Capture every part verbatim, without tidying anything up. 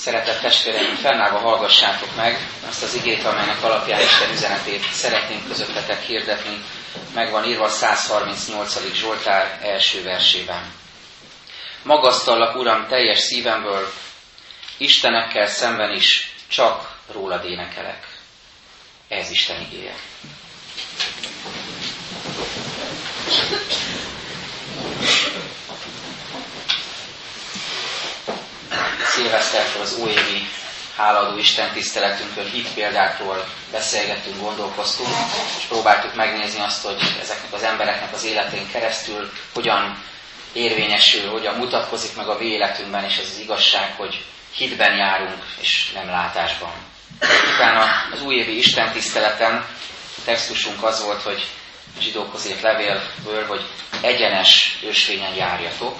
Szeretett testvéreim, fennállva hallgassátok meg azt az igét, amelynek alapján Isten üzenetét szeretnénk közöttetek hirdetni. Meg van írva a százharmincnyolcadik Zsoltár első versében. Magasztallak, Uram, teljes szívemből, istenekkel szemben is csak rólad énekelek. Ez Isten igéje. Szilvesztertől az újévi hálaadó Isten tiszteletünkről, hitpéldákról beszélgettünk, gondolkoztunk, és próbáltuk megnézni azt, hogy ezeknek az embereknek az életén keresztül hogyan érvényesül, hogyan mutatkozik meg a mi életünkben, és ez az igazság, hogy hitben járunk, és nem látásban. Utána az újévi Isten tiszteleten a textusunk az volt, hogy a zsidókhoz írt levélből, hogy egyenes ösvényen járjatok,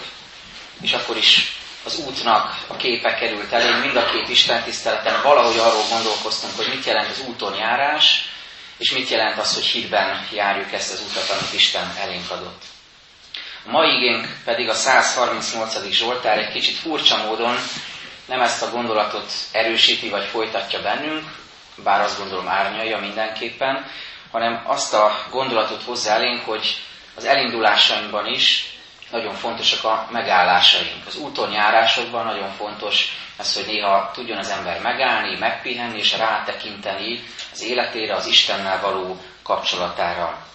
és akkor is az útnak a képe került elé, mind a két istentiszteleten valahogy arról gondolkoztunk, hogy mit jelent az úton járás, és mit jelent az, hogy hitben járjuk ezt az utat, amit Isten elénk adott. A mai igénk pedig a százharmincnyolcadik Zsoltár egy kicsit furcsa módon nem ezt a gondolatot erősíti vagy folytatja bennünk, bár azt gondolom árnyalja mindenképpen, hanem azt a gondolatot hozzá elénk, hogy az elindulásainkban is nagyon fontosak a megállásaink. Az úton járásokban nagyon fontos az, hogy néha tudjon az ember megállni, megpihenni és rátekinteni az életére, az Istennel való kapcsolatára.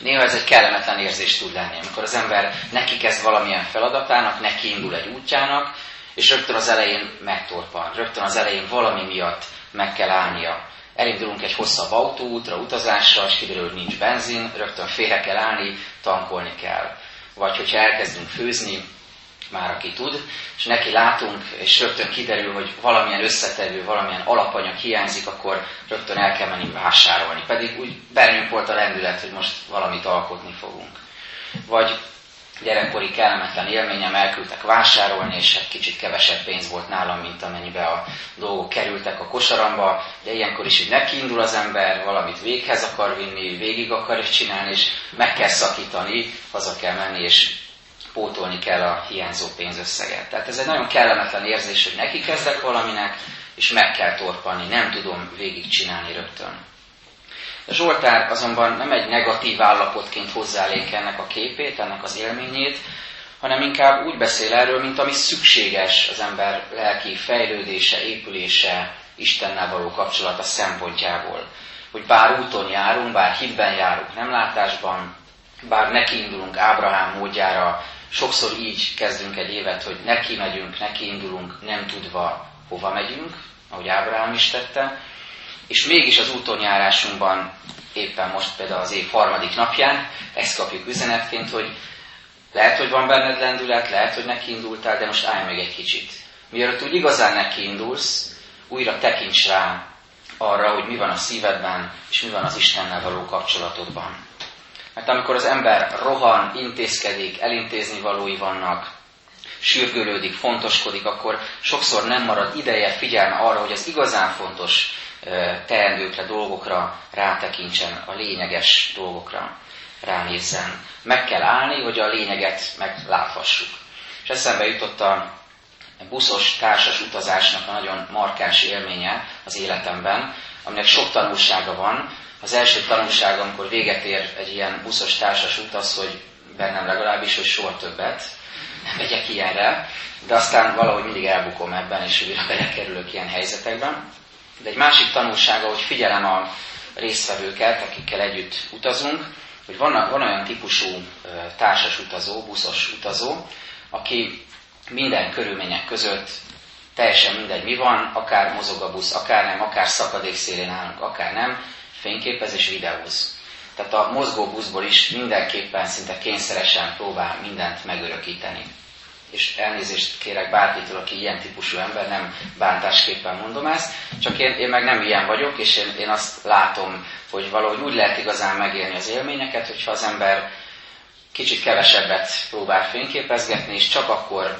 Néha ez egy kellemetlen érzés tud lenni, amikor az ember neki kezd valamilyen feladatának, neki indul egy útjának, és rögtön az elején megtorpan, rögtön az elején valami miatt meg kell állnia. Elindulunk egy hosszabb autóútra, utazásra, és kiderül, hogy nincs benzin, rögtön félre kell állni, tankolni kell. Vagy hogyha elkezdünk főzni, már aki tud, és neki látunk, és rögtön kiderül, hogy valamilyen összetevő, valamilyen alapanyag hiányzik, akkor rögtön el kell menni vásárolni. Pedig úgy bennünk volt a lendület, hogy most valamit alkotni fogunk. Vagy gyerekkori kellemetlen élményem, elküldtek vásárolni, és egy kicsit kevesebb pénz volt nálam, mint amennyibe a dolgok kerültek a kosaramba, de ilyenkor is így nekiindul az ember, valamit véghez akar vinni, végig akar csinálni, és meg kell szakítani, haza kell menni, és pótolni kell a hiányzó pénzösszeget. Tehát ez egy nagyon kellemetlen érzés, hogy neki kezdek valaminek, és meg kell torpanni, nem tudom végigcsinálni rögtön. A Zsoltár azonban nem egy negatív állapotként hozzálék ennek a képét, ennek az élményét, hanem inkább úgy beszél erről, mint ami szükséges az ember lelki fejlődése, épülése, Istennel való kapcsolata szempontjából. Hogy bár úton járunk, bár hitben járunk, nem látásban, bár nekiindulunk Ábrahám módjára, sokszor így kezdünk egy évet, hogy neki megyünk, neki indulunk, nem tudva hova megyünk, ahogy Ábrahám is tette, és mégis az útonjárásunkban, éppen most például az év harmadik napján, ezt kapjuk üzenetként, hogy lehet, hogy van benned lendület, lehet, hogy nekiindultál, de most állj meg egy kicsit. Mielőtt úgy igazán nekiindulsz, újra tekints rá arra, hogy mi van a szívedben, és mi van az Istennel való kapcsolatodban. Mert amikor az ember rohan, intézkedik, elintézni valói vannak, sürgölődik, fontoskodik, akkor sokszor nem marad ideje, figyelme arra, hogy az igazán fontos teendőkre, dolgokra rátekintsen, a lényeges dolgokra ránézzen. Meg kell állni, hogy a lényeget megláthassuk. És eszembe jutott a buszos társas utazásnak a nagyon markáns élménye az életemben, aminek sok tanulsága van. Az első tanulság, amikor véget ér egy ilyen buszos társas út, az, hogy bennem legalábbis, hogy soha többet nem megyek ilyenre, de aztán valahogy mindig elbukom ebben, és újra belekerülök ilyen helyzetekben. De egy másik tanulsága, hogy figyelem a résztvevőket, akikkel együtt utazunk, hogy van, van olyan típusú társas utazó, buszos utazó, aki minden körülmények között, teljesen mindegy mi van, akár mozog a busz, akár nem, akár szakadék szélén állunk, akár nem, fényképez és videóz. Tehát a mozgó buszból is mindenképpen szinte kényszeresen próbál mindent megörökíteni. És elnézést kérek bárkitől, aki ilyen típusú ember, nem bántásképpen mondom ezt, csak én, én meg nem ilyen vagyok, és én, én azt látom, hogy valahogy úgy lehet igazán megélni az élményeket, hogyha az ember kicsit kevesebbet próbál fényképezgetni, és csak akkor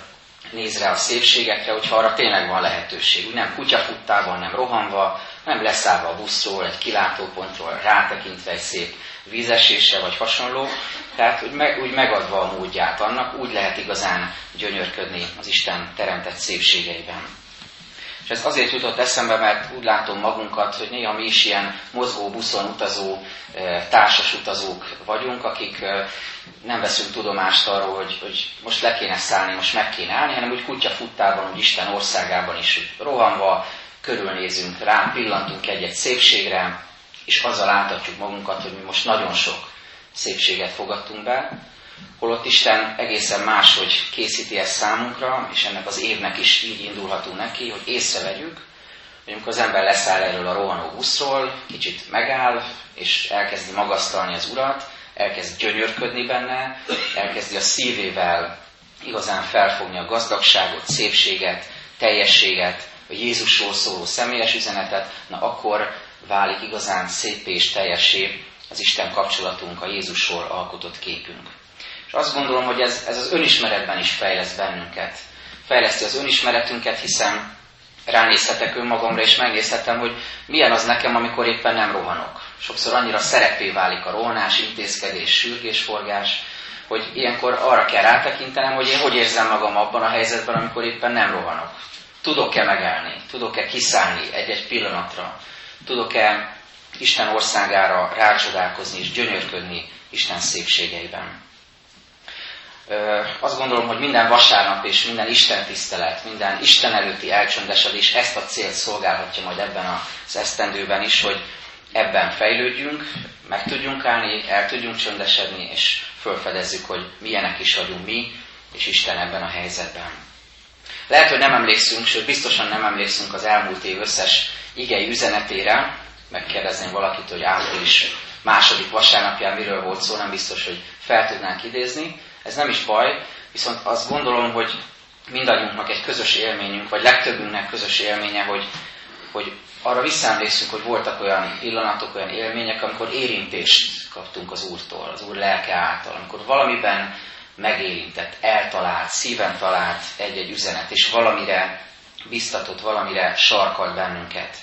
néz rá a szépségekre, hogyha arra tényleg van lehetőség. Úgy nem kutyafuttában, nem rohanva, nem leszállva a buszról, egy kilátópontról, rátekintve egy szép vízesésre, vagy hasonló. Tehát úgy, meg, úgy megadva a módját annak, úgy lehet igazán gyönyörködni az Isten teremtett szépségeiben. És ez azért jutott eszembe, mert úgy látom magunkat, hogy néha mi is ilyen mozgó buszon utazó, társas utazók vagyunk, akik nem veszünk tudomást arról, hogy, hogy most le kéne szállni, most meg kéne állni, hanem úgy kutyafuttában, úgy Isten országában is úgy rohanva, körülnézünk rá, pillantunk egy-egy szépségre, és azzal láthatjuk magunkat, hogy mi most nagyon sok szépséget fogadtunk be, holott Isten egészen máshogy készíti ezt számunkra, és ennek az évnek is így indulhatunk neki, hogy észrevegyük, hogy amikor az ember leszáll erről a rohanó buszról, kicsit megáll, és elkezdi magasztalni az Urat, elkezd gyönyörködni benne, elkezdi a szívével igazán felfogni a gazdagságot, szépséget, teljességet, a Jézusról szóló személyes üzenetet, na akkor válik igazán szép és teljessé az Isten kapcsolatunk, a Jézusról alkotott képünk. És azt gondolom, hogy ez, ez az önismeretben is fejleszt bennünket. Fejleszti az önismeretünket, hiszen ránézhetek önmagamra, és megnézhetem, hogy milyen az nekem, amikor éppen nem rohanok. Sokszor annyira szerepé válik a rohanás, intézkedés, sürgésforgás, hogy ilyenkor arra kell rátekintenem, hogy én hogy érzem magam abban a helyzetben, amikor éppen nem rohanok. Tudok-e megállni? Tudok-e kiszállni egy-egy pillanatra? Tudok-e Isten országára rácsodálkozni és gyönyörködni Isten szépségeiben? Ö, azt gondolom, hogy minden vasárnap és minden Isten tisztelet, minden Isten előtti elcsöndesedés ezt a célt szolgálhatja majd ebben az esztendőben is, hogy ebben fejlődjünk, meg tudjunk állni, el tudjunk csöndesedni, és felfedezzük, hogy milyenek is vagyunk mi, és Isten ebben a helyzetben. Lehet, hogy nem emlékszünk, sőt biztosan nem emlékszünk az elmúlt év összes igei üzenetére. Megkérdezném valakit, hogy április második vasárnapján miről volt szó, nem biztos, hogy fel tudnánk idézni. Ez nem is baj, viszont azt gondolom, hogy mindannyiunknak egy közös élményünk, vagy legtöbbünknek közös élménye, hogy, hogy arra visszaemlékszünk, hogy voltak olyan pillanatok, olyan élmények, amikor érintést kaptunk az Úrtól, az Úr lelke által, amikor valamiben megérintett, eltalált, szíven talált egy-egy üzenet, és valamire biztatott, valamire sarkalt bennünket.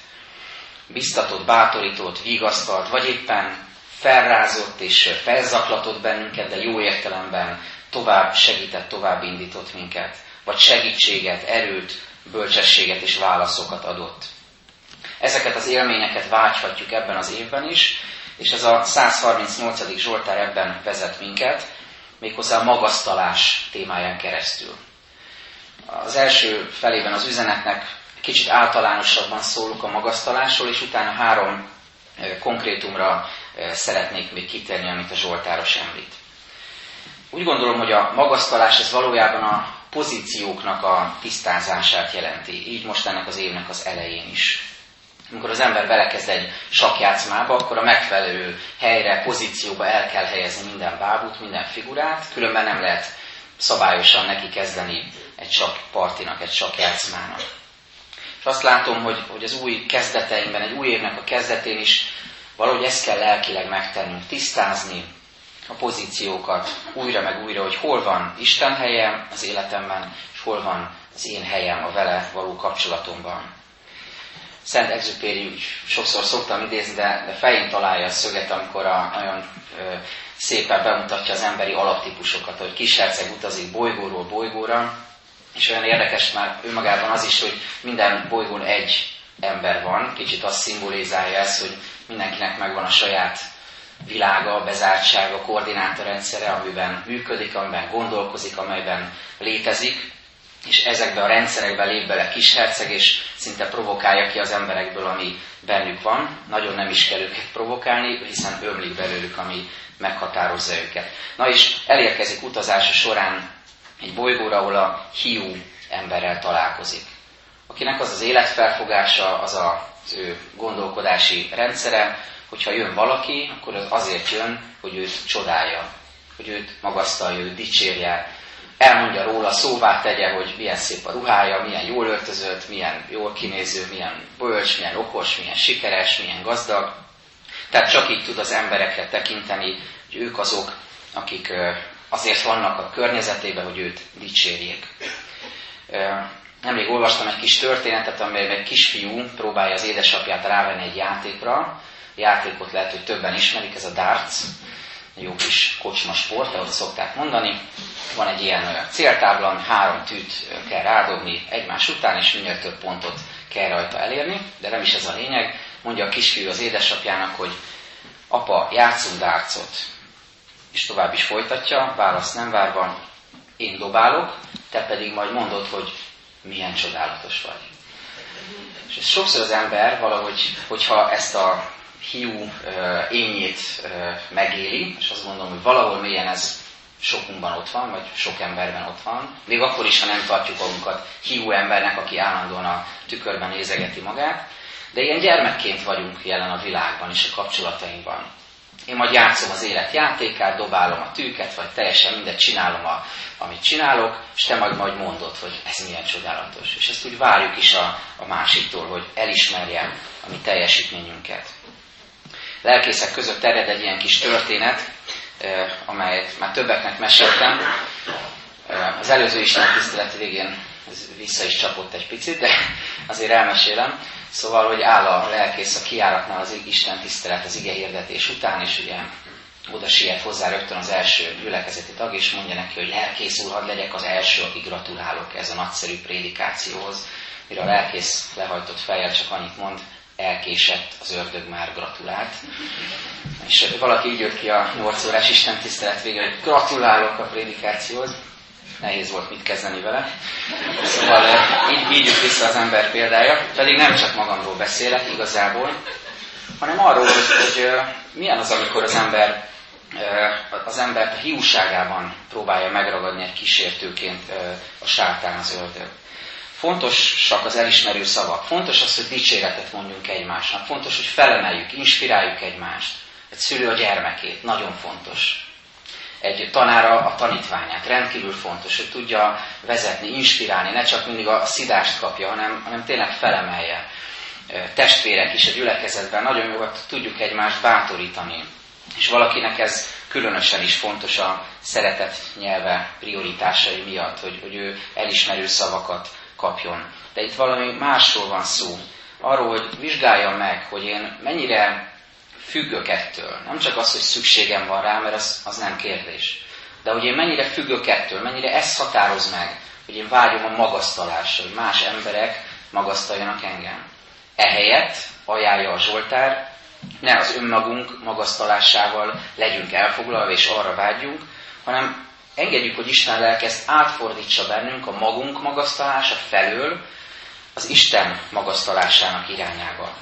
Biztatott, bátorított, vigasztalt, vagy éppen felrázott és felzaklatott bennünket, de jó értelemben tovább segített, tovább indított minket, vagy segítséget, erőt, bölcsességet és válaszokat adott. Ezeket az élményeket vágyhatjuk ebben az évben is, és ez a százharmincnyolcadik Zsoltár ebben vezet minket, méghozzá a magasztalás témáján keresztül. Az első felében az üzenetnek kicsit általánosabban szólok a magasztalásról, és utána három konkrétumra szeretnék még kitérni, amit a Zsoltáros említ. Úgy gondolom, hogy a magasztalás ez valójában a pozícióknak a tisztázását jelenti, így most ennek az évnek az elején is. Amikor az ember belekezd egy sakjátszmába, akkor a megfelelő helyre, pozícióba el kell helyezni minden bábút, minden figurát, különben nem lehet szabályosan neki kezdeni egy sakpartinak, egy sakjátszmának. És azt látom, hogy, hogy az új kezdeteimben, egy új évnek a kezdetén is valahogy ezt kell lelkileg megtennünk, tisztázni a pozíciókat újra meg újra, hogy hol van Isten helye az életemben, és hol van az én helyem a vele való kapcsolatomban. Szent Exupéry, sokszor szoktam idézni, de, de fején találja a szöget, amikor a, nagyon ö, szépen bemutatja az emberi alaptípusokat, hogy kisherceg utazik bolygóról bolygóra, és olyan érdekes már önmagában az is, hogy minden bolygón egy ember van, kicsit azt szimbolizálja ez, hogy mindenkinek megvan a saját világa, bezártsága, koordinátorrendszere, amiben működik, amiben gondolkozik, amelyben létezik, és ezekben a rendszerekben lép bele kisherceg, és szinte provokálja ki az emberekből, ami bennük van. Nagyon nem is kell őket provokálni, hiszen ömlik belőlük, ami meghatározza őket. Na és elérkezik utazása során egy bolygóra, ahol a hiú emberrel találkozik, akinek az az életfelfogása, az az ő gondolkodási rendszere, hogyha jön valaki, akkor az azért jön, hogy őt csodálja, hogy őt magasztalja, őt dicsérje, elmondja róla, szóvá tegye, hogy milyen szép a ruhája, milyen jól öltözött, milyen jól kinéző, milyen bölcs, milyen okos, milyen sikeres, milyen gazdag. Tehát csak így tud az emberekre tekinteni, hogy ők azok, akik azért vannak a környezetében, hogy őt dicsérjék. Nemrég olvastam egy kis történetet, amelyben egy kisfiú próbálja az édesapját rávenni egy játékra. A játékot lehet, hogy többen ismerik, ez a darts. Jó kis kocsmasport, ahogy szokták mondani. Van egy ilyen céltáblán, három tűt kell rádobni egymás után, és minél több pontot kell rajta elérni, de nem is ez a lényeg. Mondja a kisfiú az édesapjának, hogy apa, játszunk dárcot. És tovább is folytatja, válasz nem várva, én dobálok, te pedig majd mondod, hogy milyen csodálatos vagy. És ez sokszor az ember valahogy, hogyha ezt a hiú énjét megéli, és azt gondolom, hogy valahol mélyen ez sokunkban ott van, vagy sok emberben ott van, még akkor is, ha nem tartjuk magunkat hiú embernek, aki állandóan a tükörben nézegeti magát, de ilyen gyermekként vagyunk jelen a világban és a kapcsolatainkban. Én majd játszom az élet játékát, dobálom a tűket, vagy teljesen mindet csinálom, a, amit csinálok, és te majd majd mondod, hogy ez milyen csodálatos. És ezt úgy várjuk is a, a másiktól, hogy elismerjem a mi teljesítményünket. Lelkészek között terjed egy ilyen kis történet, amelyet már többeknek meséltem. Az előző istentisztelet végén vissza is csapott egy picit, de azért elmesélem. Szóval, hogy áll a lelkész a kijáratnál az istentisztelet az ige hirdetés után, és ugye oda siet hozzá rögtön az első gyülekezeti tag, és mondja neki, hogy lelkész úr, hadd legyek az első, aki gratulálok ez a nagyszerű prédikációhoz. Mire a lelkész lehajtott fejjel csak annyit mond, elkésett, az ördög már gratulált. És valaki így jött ki a nyolc órás istentisztelet végén, hogy gratulálok a prédikációhoz. Nehéz volt mit kezdeni vele. Szóval így, így jut vissza az ember példája. Pedig nem csak magamról beszélek igazából, hanem arról, hogy, hogy milyen az, amikor az ember az ember hiúságában próbálja megragadni egy kísértőként a sátán, az ördög. Fontosak az elismerő szavak. Fontos az, hogy dicséretet mondjunk egymásnak. Fontos, hogy felemeljük, inspiráljuk egymást. Egy szülő a gyermekét. Nagyon fontos. Egy tanára a tanítványát. Rendkívül fontos, hogy tudja vezetni, inspirálni, ne csak mindig a szidást kapja, hanem, hanem tényleg felemelje. Testvérek is a gyülekezetben nagyon jól tudjuk egymást bátorítani. És valakinek ez különösen is fontos a szeretet nyelve prioritásai miatt, hogy, hogy ő elismerő szavakat kapjon. De itt valami másról van szó. Arról, hogy vizsgáljam meg, hogy én mennyire függök ettől. Nem csak az, hogy szükségem van rá, mert az, az nem kérdés. De hogy én mennyire függök ettől, mennyire ez határoz meg, hogy én vágyom a magasztalásra, hogy más emberek magasztaljanak engem. Ehelyett ajánlja a Zsoltár, ne az önmagunk magasztalásával legyünk elfoglalva és arra vágyjunk, hanem engedjük, hogy Isten lelke ezt átfordítsa bennünk a magunk magasztalása felől az Isten magasztalásának irányába.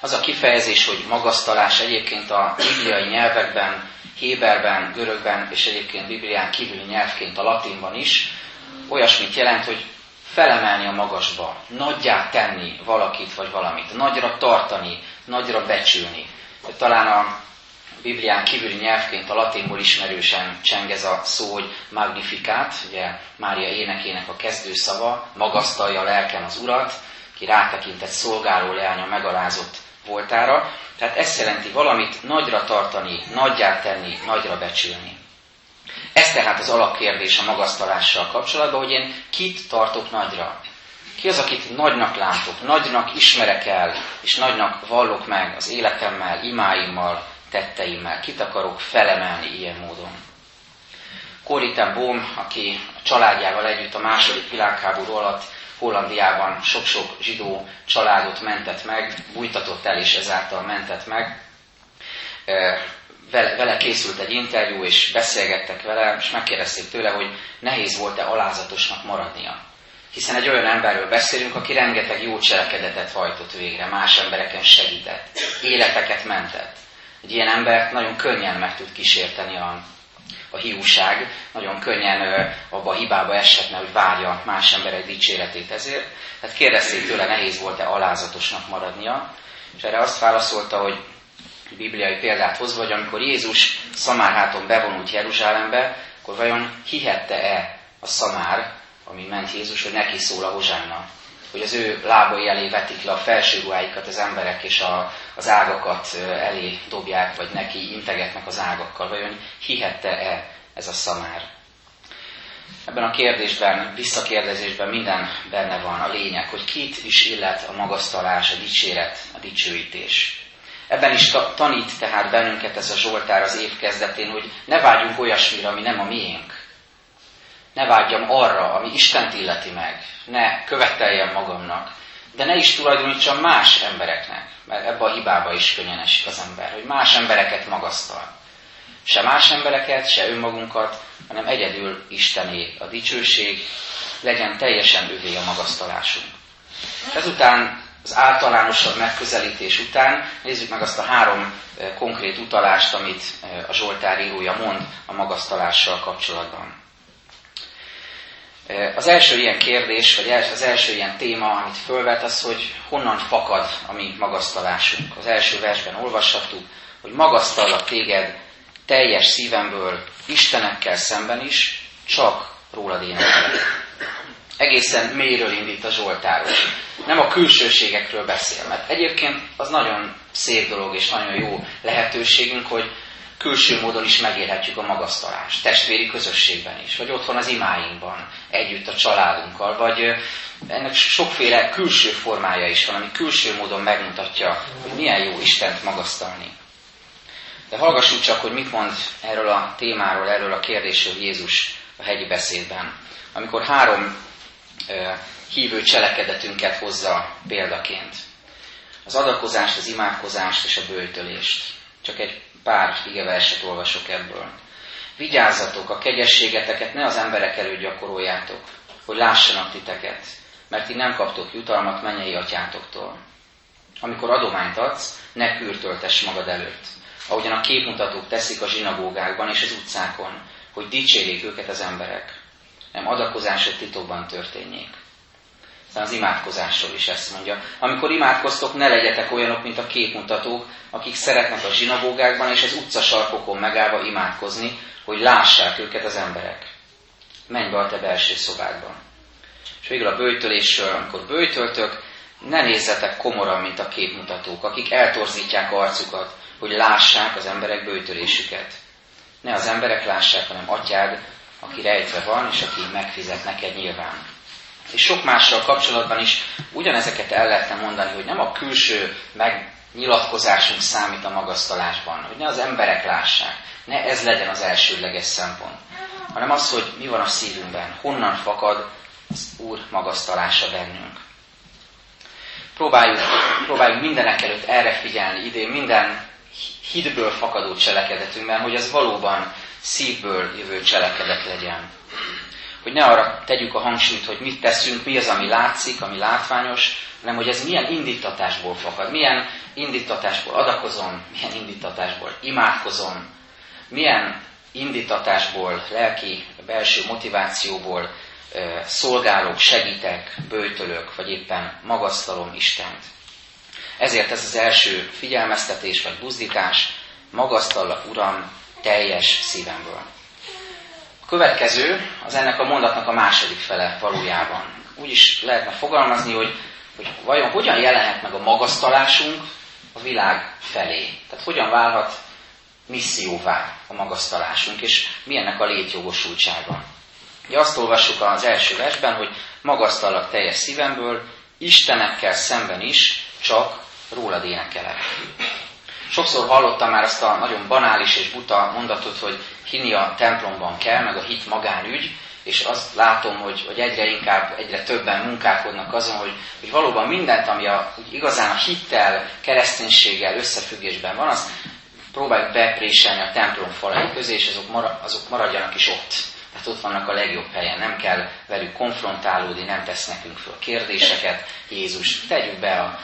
Az a kifejezés, hogy magasztalás egyébként a bibliai nyelvekben, héberben, görögben és egyébként biblián kívüli nyelvként a latinban is olyasmit jelent, hogy felemelni a magasba, nagyjá tenni valakit vagy valamit, nagyra tartani, nagyra becsülni. Talán a biblián kívüli nyelvként a latinból ismerősen cseng ez a szó, hogy magnificat, ugye Mária énekének a kezdőszava, magasztalja a lelkem az Urat, ki rátekintett szolgáló leánya megalázott voltára. Tehát ez jelenti valamit nagyra tartani, nagyjá tenni, nagyra becsülni. Ez tehát az alapkérdés a magasztalással kapcsolatban, hogy én kit tartok nagyra. Ki az, akit nagynak látok, nagynak ismerek el, és nagynak vallok meg az életemmel, imáimmal, tetteimmel. Kit akarok felemelni ilyen módon. Corrie ten Boom, aki a családjával együtt a második világháború alatt Hollandiában sok-sok zsidó családot mentett meg, bújtatott el és ezáltal mentett meg. Vele, vele készült egy interjú, és beszélgettek vele, és megkérdezték tőle, hogy nehéz volt-e alázatosnak maradnia. Hiszen egy olyan emberről beszélünk, aki rengeteg jó cselekedetet hajtott végre, más embereken segített, életeket mentett. Egy ilyen embert nagyon könnyen meg tud kísérteni a A hiúság, nagyon könnyen abba a hibába eshetne, hogy várja más emberek dicséretét ezért. Tehát kérdezték tőle, nehéz volt-e alázatosnak maradnia, és erre azt válaszolta, hogy bibliai példát hozva, hogy amikor Jézus szamárháton bevonult Jeruzsálembe, akkor vajon hihette-e a szamár, ami ment Jézus, hogy neki szól a hozsánna, hogy az ő lábai elé vetik le a felső ruháikat az emberek, és a, az ágakat elé dobják, vagy neki integetnek az ágakkal. Vajon hihette-e ez a szamár? Ebben a kérdésben, visszakérdezésben minden benne van a lényeg, hogy kit is illet a magasztalás, a dicséret, a dicsőítés. Ebben is ta- tanít tehát bennünket ez a Zsoltár az év kezdetén, hogy ne vágyjunk olyasmire, ami nem a miénk. Ne vágyjam arra, ami Istent illeti meg. Ne követeljem magamnak. de ne is tulajdonítsam más embereknek, mert ebbe a hibába is könnyen esik az ember, hogy más embereket magasztal. Se más embereket, se önmagunkat, hanem egyedül Istené a dicsőség, legyen teljesen ővé a magasztalásunk. Ezután, az általánosabb megközelítés után nézzük meg azt a három konkrét utalást, amit a Zsoltár írója mond a magasztalással kapcsolatban. Az első ilyen kérdés, vagy az első ilyen téma, amit fölvet, az, hogy honnan fakad a mi magasztalásunk. Az első versben olvashattuk, hogy magasztallak téged teljes szívemből, Istenekkel szemben is, csak rólad énekelek. Egészen mélyről indít a Zsoltáros. Nem a külsőségekről beszél, mert egyébként az nagyon szép dolog és nagyon jó lehetőségünk, hogy külső módon is megélhetjük a magasztalást, testvéri közösségben is, vagy otthon az imáinkban, együtt a családunkkal, vagy ennek sokféle külső formája is van, ami külső módon megmutatja, hogy milyen jó Istent magasztalni. De hallgassuk csak, hogy mit mond erről a témáról, erről a kérdésről Jézus a hegyi beszédben, amikor három e, hívő cselekedetünket hozza példaként. Az adakozást, az imádkozást és a böjtölést. Csak egy pár igeverset olvasok ebből. Vigyázzatok, a kegyességeteket ne az emberek előtt gyakoroljátok, hogy lássanak titeket, mert ti nem kaptok jutalmat mennyei atyátoktól. Amikor adományt adsz, ne kürtöltess magad előtt, ahogyan a képmutatók teszik a zsinagógákban és az utcákon, hogy dicsérjék őket az emberek, nem adakozásod titokban történjék. Aztán az imádkozásról is ezt mondja. Amikor imádkoztok, ne legyetek olyanok, mint a képmutatók, akik szeretnek a zsinagógákban és az utcasarkokon megállva imádkozni, hogy lássák őket az emberek. Menj be a te belső szobádban. És végül a böjtölésről, amikor böjtöltök, ne nézzetek komoran, mint a képmutatók, akik eltorzítják arcukat, hogy lássák az emberek böjtölésüket. Ne az emberek lássák, hanem atyád, aki rejtve van, és aki megfizet neked nyilván. És sok mással kapcsolatban is ugyanezeket el lehetne mondani, hogy nem a külső megnyilatkozásunk számít a magasztalásban, hogy ne az emberek lássák, ne ez legyen az elsődleges szempont, hanem az, hogy mi van a szívünkben, honnan fakad az Úr magasztalása bennünk. Próbáljuk, próbáljuk mindenek előtt erre figyelni idén, minden hitből fakadó cselekedetünkben, hogy ez valóban szívből jövő cselekedet legyen. Hogy ne arra tegyük a hangsúlyt, hogy mit teszünk, mi az, ami látszik, ami látványos, hanem hogy ez milyen indítatásból fakad, milyen indítatásból adakozom, milyen indítatásból imádkozom, milyen indítatásból, lelki, belső motivációból szolgálok, segítek, böjtölök, vagy éppen magasztalom Istent. Ezért ez az első figyelmeztetés vagy buzdítás, magasztallak, Uram, teljes szívemből. A következő az ennek a mondatnak a második fele valójában. Úgy is lehetne fogalmazni, hogy, hogy vajon hogyan jelenhet meg a magasztalásunk a világ felé. Tehát hogyan válhat misszióvá a magasztalásunk, és mi ennek a létjogosultsága. Ugye azt olvassuk az első versben, hogy magasztallak teljes szívemből, Istenekkel szemben is, csak rólad énekelek. Sokszor hallottam már azt a nagyon banális és buta mondatot, hogy hinni a templomban kell, meg a hit magánügy, és azt látom, hogy, hogy egyre inkább, egyre többen munkálkodnak azon, hogy, hogy valóban mindent, ami a, igazán a hittel, kereszténységgel összefüggésben van, azt próbáljuk bepréselni a templom falai közé, és azok, mara, azok maradjanak is ott. Tehát ott vannak a legjobb helyen, nem kell velük konfrontálódni, nem tesz nekünk föl kérdéseket. Jézus, tegyük be a...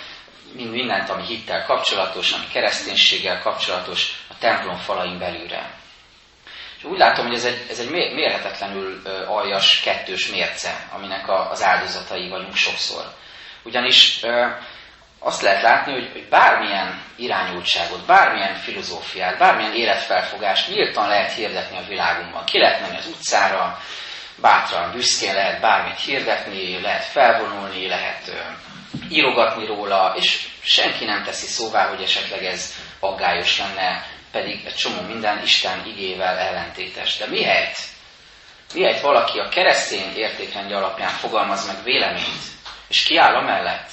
mindent, ami hittel kapcsolatos, ami kereszténységgel kapcsolatos, a templom falain belülre. És úgy látom, hogy ez egy, ez egy mérhetetlenül aljas, kettős mérce, aminek az áldozatai vagyunk sokszor. Ugyanis azt lehet látni, hogy bármilyen irányultságot, bármilyen filozófiát, bármilyen életfelfogást nyíltan lehet hirdetni a világunkban. Ki lehet menni az utcára, bátran, büszkén lehet bármit hirdetni, lehet felvonulni, lehet írogatni róla, és senki nem teszi szóvá, hogy esetleg ez aggályos lenne, pedig egy csomó minden Isten igével ellentétes. De mihelyt? Mihelyt valaki a keresztény értékrendje alapján fogalmaz meg véleményt, és kiáll amellett,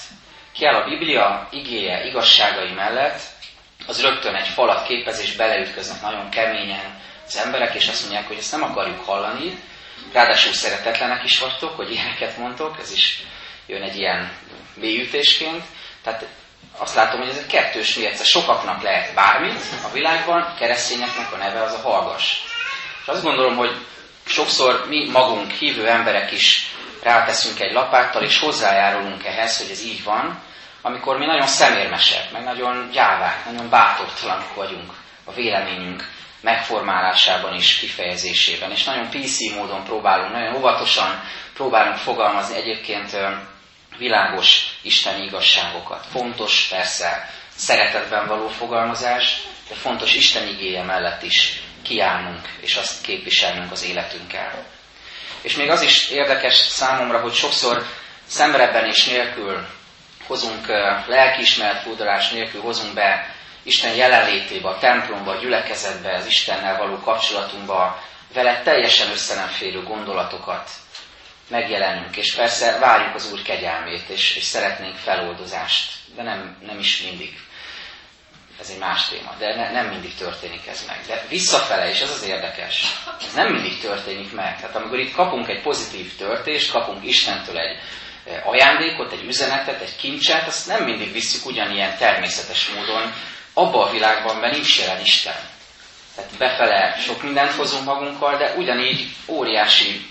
kiáll a Biblia igéje, igazságai mellett, az rögtön egy falat képez, és beleütköznek nagyon keményen az emberek, és azt mondják, hogy ezt nem akarjuk hallani, ráadásul szeretetlenek is vagytok, hogy ilyeneket mondtok, ez is jön egy ilyen mélyütésként. Tehát azt látom, hogy ez egy kettős mérce. Sokaknak lehet bármit a világban, a keresztényeknek a neve az a hallgass. És azt gondolom, hogy sokszor mi magunk, hívő emberek is ráteszünk egy lapáttal, és hozzájárulunk ehhez, hogy ez így van, amikor mi nagyon szemérmesek, meg nagyon gyávák, nagyon bátortalanok vagyunk a véleményünk megformálásában és kifejezésében. És nagyon pé cé módon próbálunk, nagyon óvatosan próbálunk fogalmazni egyébként világos isteni igazságokat. Fontos persze szeretetben való fogalmazás, de fontos Isten igéje mellett is kiállnunk, és azt képviselnünk az életünkkel. És még az is érdekes számomra, hogy sokszor szemrebben és nélkül hozunk, lelkiismeret furdalás nélkül hozunk be Isten jelenlétébe, a templomba, a gyülekezetbe, az Istennel való kapcsolatunkba, vele teljesen összenemférő gondolatokat megjelenünk, és persze várjuk az Úr kegyelmét, és, és szeretnénk feloldozást, de nem, nem is mindig. Ez egy más téma, de ne, nem mindig történik ez meg. De visszafele, és ez az érdekes, ez nem mindig történik meg. Tehát amikor itt kapunk egy pozitív törtést, kapunk Istentől egy ajándékot, egy üzenetet, egy kincset, azt nem mindig visszük ugyanilyen természetes módon abba a világban, mert nincs jelen Isten. Tehát befele sok mindent hozunk magunkkal, de ugyanígy óriási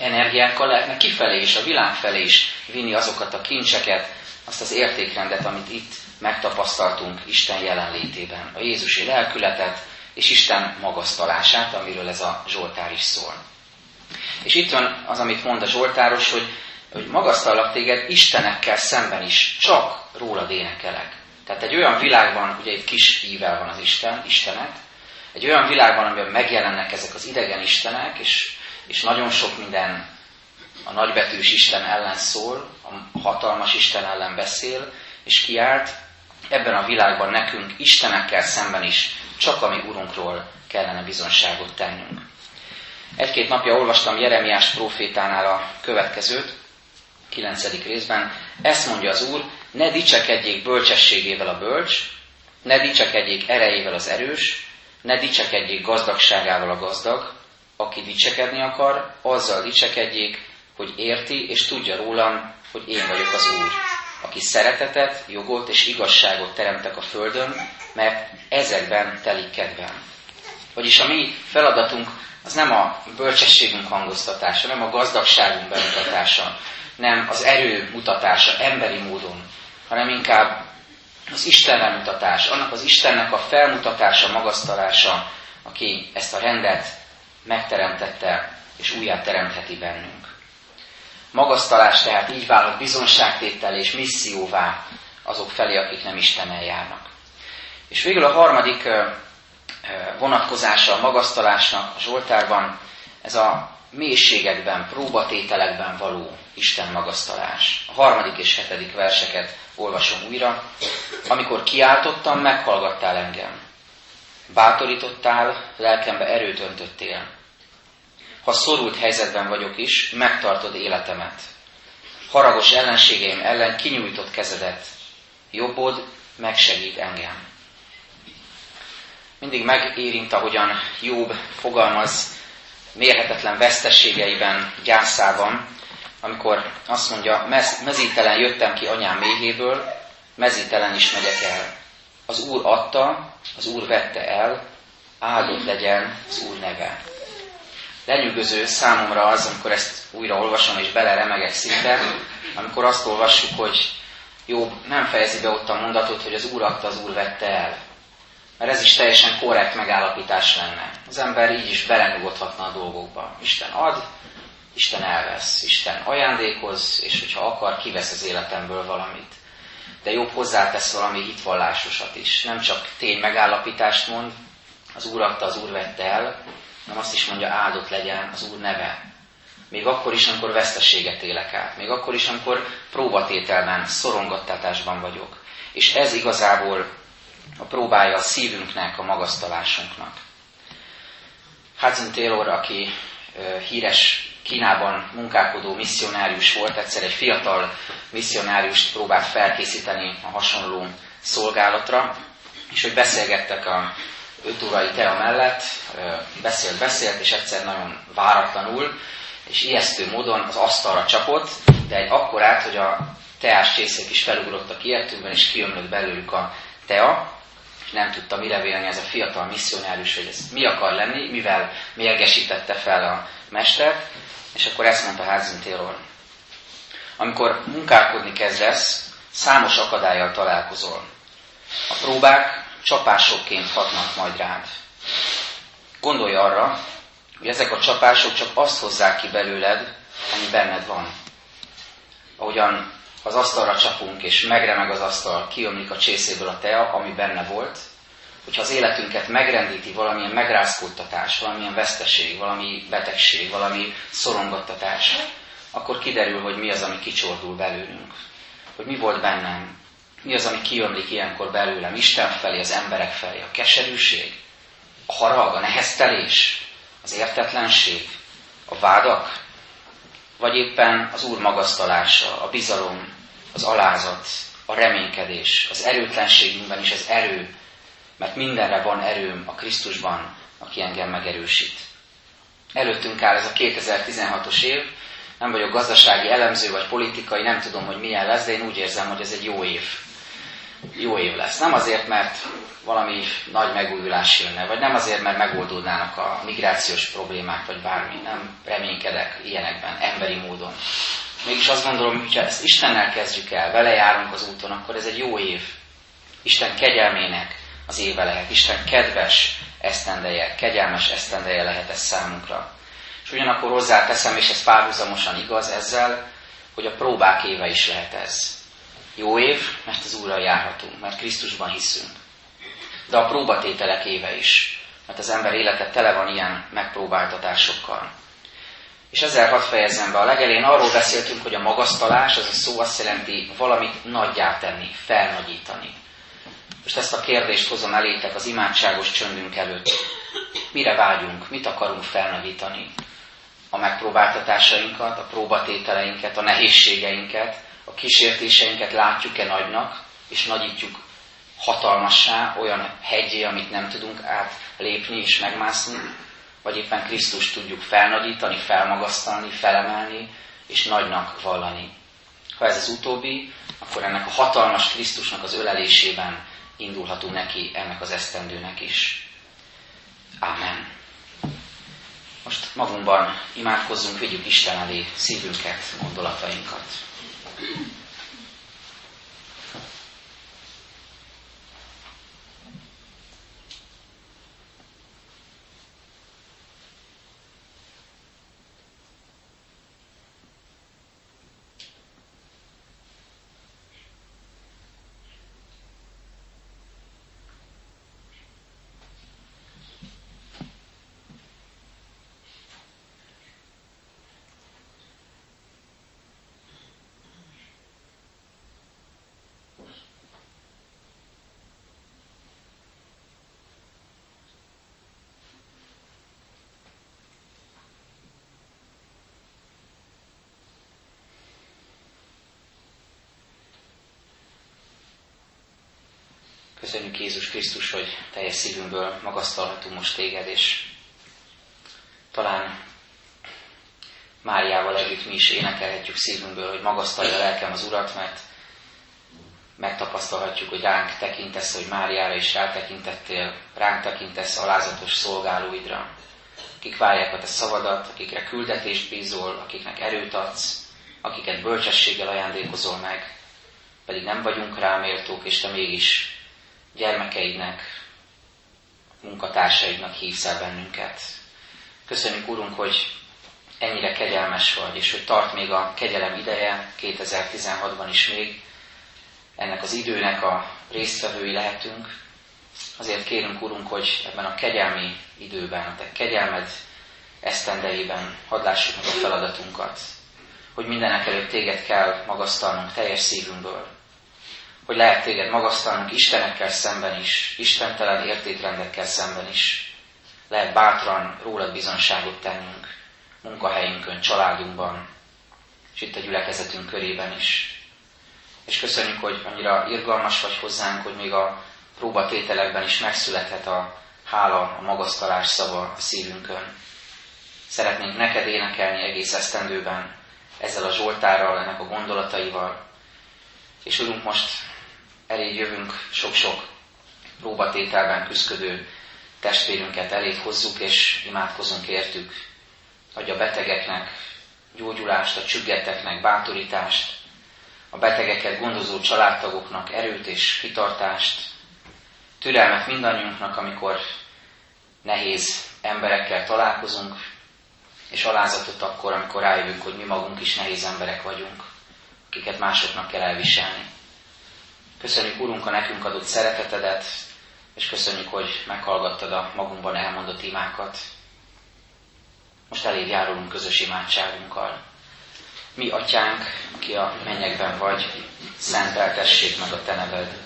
energiákkal lehetne kifelé és a világ felé is vinni azokat a kincseket, azt az értékrendet, amit itt megtapasztaltunk Isten jelenlétében, a Jézusi lelkületet és Isten magasztalását, amiről ez a Zsoltár is szól. És itt van az, amit mond a Zsoltáros, hogy, hogy magasztallak téged istenekkel szemben is, csak rólad énekelek. Tehát egy olyan világban, ugye egy kis ível van az Isten, Istenet, egy olyan világban, amiben megjelennek ezek az idegen istenek, és, és nagyon sok minden a nagybetűs Isten ellen szól, a hatalmas Isten ellen beszél, és kiált, ebben a világban nekünk istenekkel szemben is csak a mi Urunkról kellene bizonságot tennünk. Egy-két napja olvastam Jeremiás prófétánál a következőt, kilencedik részben. Ezt mondja az Úr, ne dicsekedjék bölcsességével a bölcs, ne dicsekedjék erejével az erős, ne dicsekedjék gazdagságával a gazdag, aki dicsekedni akar, azzal dicsekedjék, hogy érti és tudja rólam, hogy én vagyok az Úr, aki szeretetet, jogot és igazságot teremtek a földön, mert ezekben telik kedvem. Vagyis a mi feladatunk az nem a bölcsességünk hangoztatása, nem a gazdagságunk bemutatása, nem az erő mutatása emberi módon, hanem inkább az Istenre mutatás, annak az Istennek a felmutatása, magasztalása, aki ezt a rendet megteremtette és újjá teremtheti bennünk. Magasztalás tehát így válhat bizonságtétel és misszióvá azok felé, akik nem Istennel járnak. És végül a harmadik vonatkozása a magasztalásnak a Zsoltárban, ez a mélységekben, próbatételekben való Isten magasztalás. A harmadik és hetedik verseket olvasom újra. Amikor kiáltottam, meghallgattál engem. Bátorítottál, lelkembe erőt öntöttél. Ha szorult helyzetben vagyok is, megtartod életemet. Haragos ellenségeim ellen kinyújtott kezedet. Jobbod megsegít engem. Mindig megérint, ahogyan Jobb fogalmaz mérhetetlen veszteségeiben, gyászában, amikor azt mondja, mez- mezítelen jöttem ki anyám méhéből, mezítelen is megyek el. Az Úr adta, az Úr vette el, áldott legyen az Úr neve. Lenyűgöző számomra az, amikor ezt újra olvasom és beleremegek szinte, amikor azt olvassuk, hogy Jobb nem fejezi be ott a mondatot, hogy az Úr adta, az Úr vette el. Mert ez is teljesen korrekt megállapítás lenne. Az ember így is belenyugodhatna a dolgokba. Isten ad, Isten elvesz, Isten ajándékoz, és hogyha akar, kivesz az életemből valamit. De Jobb hozzátesz valami hitvallásosat is. Nem csak tény megállapítást mond, az Úr adta, az Úr vette el, hanem azt is mondja, áldott legyen az Úr neve. Még akkor is, amikor veszteséget élek át. Még akkor is, amikor próbatételben, szorongattatásban vagyok. És ez igazából a próbája a szívünknek, a magasztalásunknak. Hudson Taylor, aki híres Kínában munkálkodó misszionárius volt, egyszer egy fiatal misszionáriust próbált felkészíteni a hasonló szolgálatra, és hogy beszélgettek a öt órai tea mellett, beszélt-beszélt, és egyszer nagyon váratlanul és ijesztő módon az asztalra csapott, de egy akkorát, hogy a teás csészék is felugrottak ilyetünkben, és kiömlött belőlük a tea, és nem tudta mire vélni ez a fiatal misszionárius, hogy ez mi akar lenni, mivel mérgesítette fel a mestert, és akkor ezt mondta Házintélról. Amikor munkálkodni kezdesz, számos akadállyal találkozol. A próbák csapásokként hatnak majd rád. Gondolj arra, hogy ezek a csapások csak azt hozzák ki belőled, ami benned van. Ahogyan az asztalra csapunk, és megremeg az asztal, kiömlik a csészéből a tea, ami benne volt, hogyha az életünket megrendíti valamilyen megrázkódtatás, valamilyen veszteség, valami betegség, valami szorongattatás, akkor kiderül, hogy mi az, ami kicsordul belőlünk. Hogy mi volt bennem, mi az, ami kiömlik ilyenkor belőlem, Isten felé, az emberek felé, a keserűség, a harag, a neheztelés, az értetlenség, a vádak, vagy éppen az Úr magasztalása, a bizalom, az alázat, a reménykedés, az erőtlenségünkben is az erő, mert mindenre van erőm a Krisztusban, aki engem megerősít. Előttünk áll ez a kétezer-tizenhatos év, nem vagyok gazdasági elemző vagy politikai, nem tudom, hogy milyen lesz, de én úgy érzem, hogy ez egy jó év. Jó év lesz. Nem azért, mert valami nagy megújulás jönne, vagy nem azért, mert megoldódnának a migrációs problémák, vagy bármi. Nem reménykedek ilyenekben, emberi módon. Mégis azt gondolom, hogy ha ezt Istennel kezdjük el, vele járunk az úton, akkor ez egy jó év. Isten kegyelmének az éve lehet. Isten kedves esztendeje, kegyelmes esztendeje lehet ez számunkra. És ugyanakkor hozzáteszem, és ez párhuzamosan igaz ezzel, hogy a próbák éve is lehet ez. Jó év, mert az Úrral járhatunk, mert Krisztusban hiszünk. De a próbatételek éve is, mert az ember élete tele van ilyen megpróbáltatásokkal. És ezzel hadd fejezem be, a legelén arról beszéltünk, hogy a magasztalás, az a szó azt jelenti valamit nagyjá tenni, felnagyítani. Most ezt a kérdést hozom elétek az imádságos csöndünk előtt. Mire vágyunk, mit akarunk felnagyítani? A megpróbáltatásainkat, a próbatételeinket, a nehézségeinket, a kísértéseinket látjuk-e nagynak, és nagyítjuk hatalmassá, olyan hegyé, amit nem tudunk átlépni és megmászni, vagy éppen Krisztust tudjuk felnagyítani, felmagasztalni, felemelni, és nagynak vallani. Ha ez az utóbbi, akkor ennek a hatalmas Krisztusnak az ölelésében indulhatunk neki, ennek az esztendőnek is. Ámen. Most magunkban imádkozzunk, vigyük Isten elé szívünket, gondolatainkat. Köszönjük Jézus Krisztus, hogy teljes szívünkből magasztalhatunk most téged, és talán Máriával együtt mi is énekelhetjük szívünkből, hogy magasztalja a lelkem az Urat, mert megtapasztalhatjuk, hogy ránk tekintesz, hogy Máriára is rátekintettél, ránk tekintesz alázatos szolgálóidra, akik várják a te szavadat, akikre küldetést bízol, akiknek erőt adsz, akiket bölcsességgel ajándékozol meg, pedig nem vagyunk rá méltók, és te mégis gyermekeidnek, munkatársaidnak hívsz el bennünket. Köszönjük, Urunk, hogy ennyire kegyelmes vagy, és hogy tart még a kegyelem ideje, kétezer-tizenhatban is még ennek az időnek a résztvevői lehetünk. Azért kérünk, Urunk, hogy ebben a kegyelmi időben, a te kegyelmed esztendejében hadd lássuk meg a feladatunkat, hogy mindenek előtt téged kell magasztalnunk teljes szívünkből, hogy lehet téged magasztalnunk istenekkel szemben is, istentelen értékrendekkel szemben is. Lehet bátran rólad bizonságot tennünk, munkahelyünkön, családunkban, és itt a gyülekezetünk körében is. És köszönjük, hogy annyira irgalmas vagy hozzánk, hogy még a próbatételekben is megszülethet a hála, a magasztalás szava a szívünkön. Szeretnénk neked énekelni egész esztendőben, ezzel a zsoltárral, ennek a gondolataival. És Urunk, most elég jövünk sok-sok próbatételben küzdködő testvérünket elég hozzuk, és imádkozunk értük. Adj a betegeknek gyógyulást, a csüggeteknek bátorítást, a betegeket gondozó családtagoknak erőt és kitartást, türelmet mindannyiunknak, amikor nehéz emberekkel találkozunk, és alázatot akkor, amikor rájövünk, hogy mi magunk is nehéz emberek vagyunk, akiket másoknak kell elviselni. Köszönjük, Urunk, a nekünk adott szeretetedet, és köszönjük, hogy meghallgattad a magunkban elmondott imákat. Most eléd járulunk közös imádságunkkal. Mi, Atyánk, aki a mennyekben vagy, szenteltessék meg a Te neved.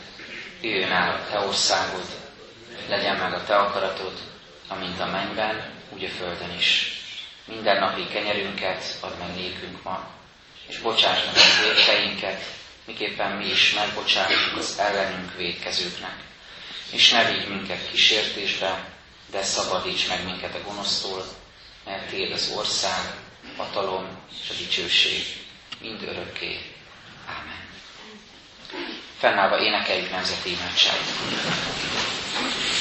Jöjjön el a Te országod, legyen meg a Te akaratod, amint a mennyben, úgy a földön is. Minden napi kenyerünket add meg nékünk ma, és bocsáss meg a vétkeinket, miképpen mi is megbocsássuk az ellenünk vétkezőknek. És ne vigy minket kísértésbe, de szabadíts meg minket a gonosztól, mert Tiéd az ország, hatalom és a dicsőség mind örökké. Ámen. Fennállva énekeljük nemzeti imádságot.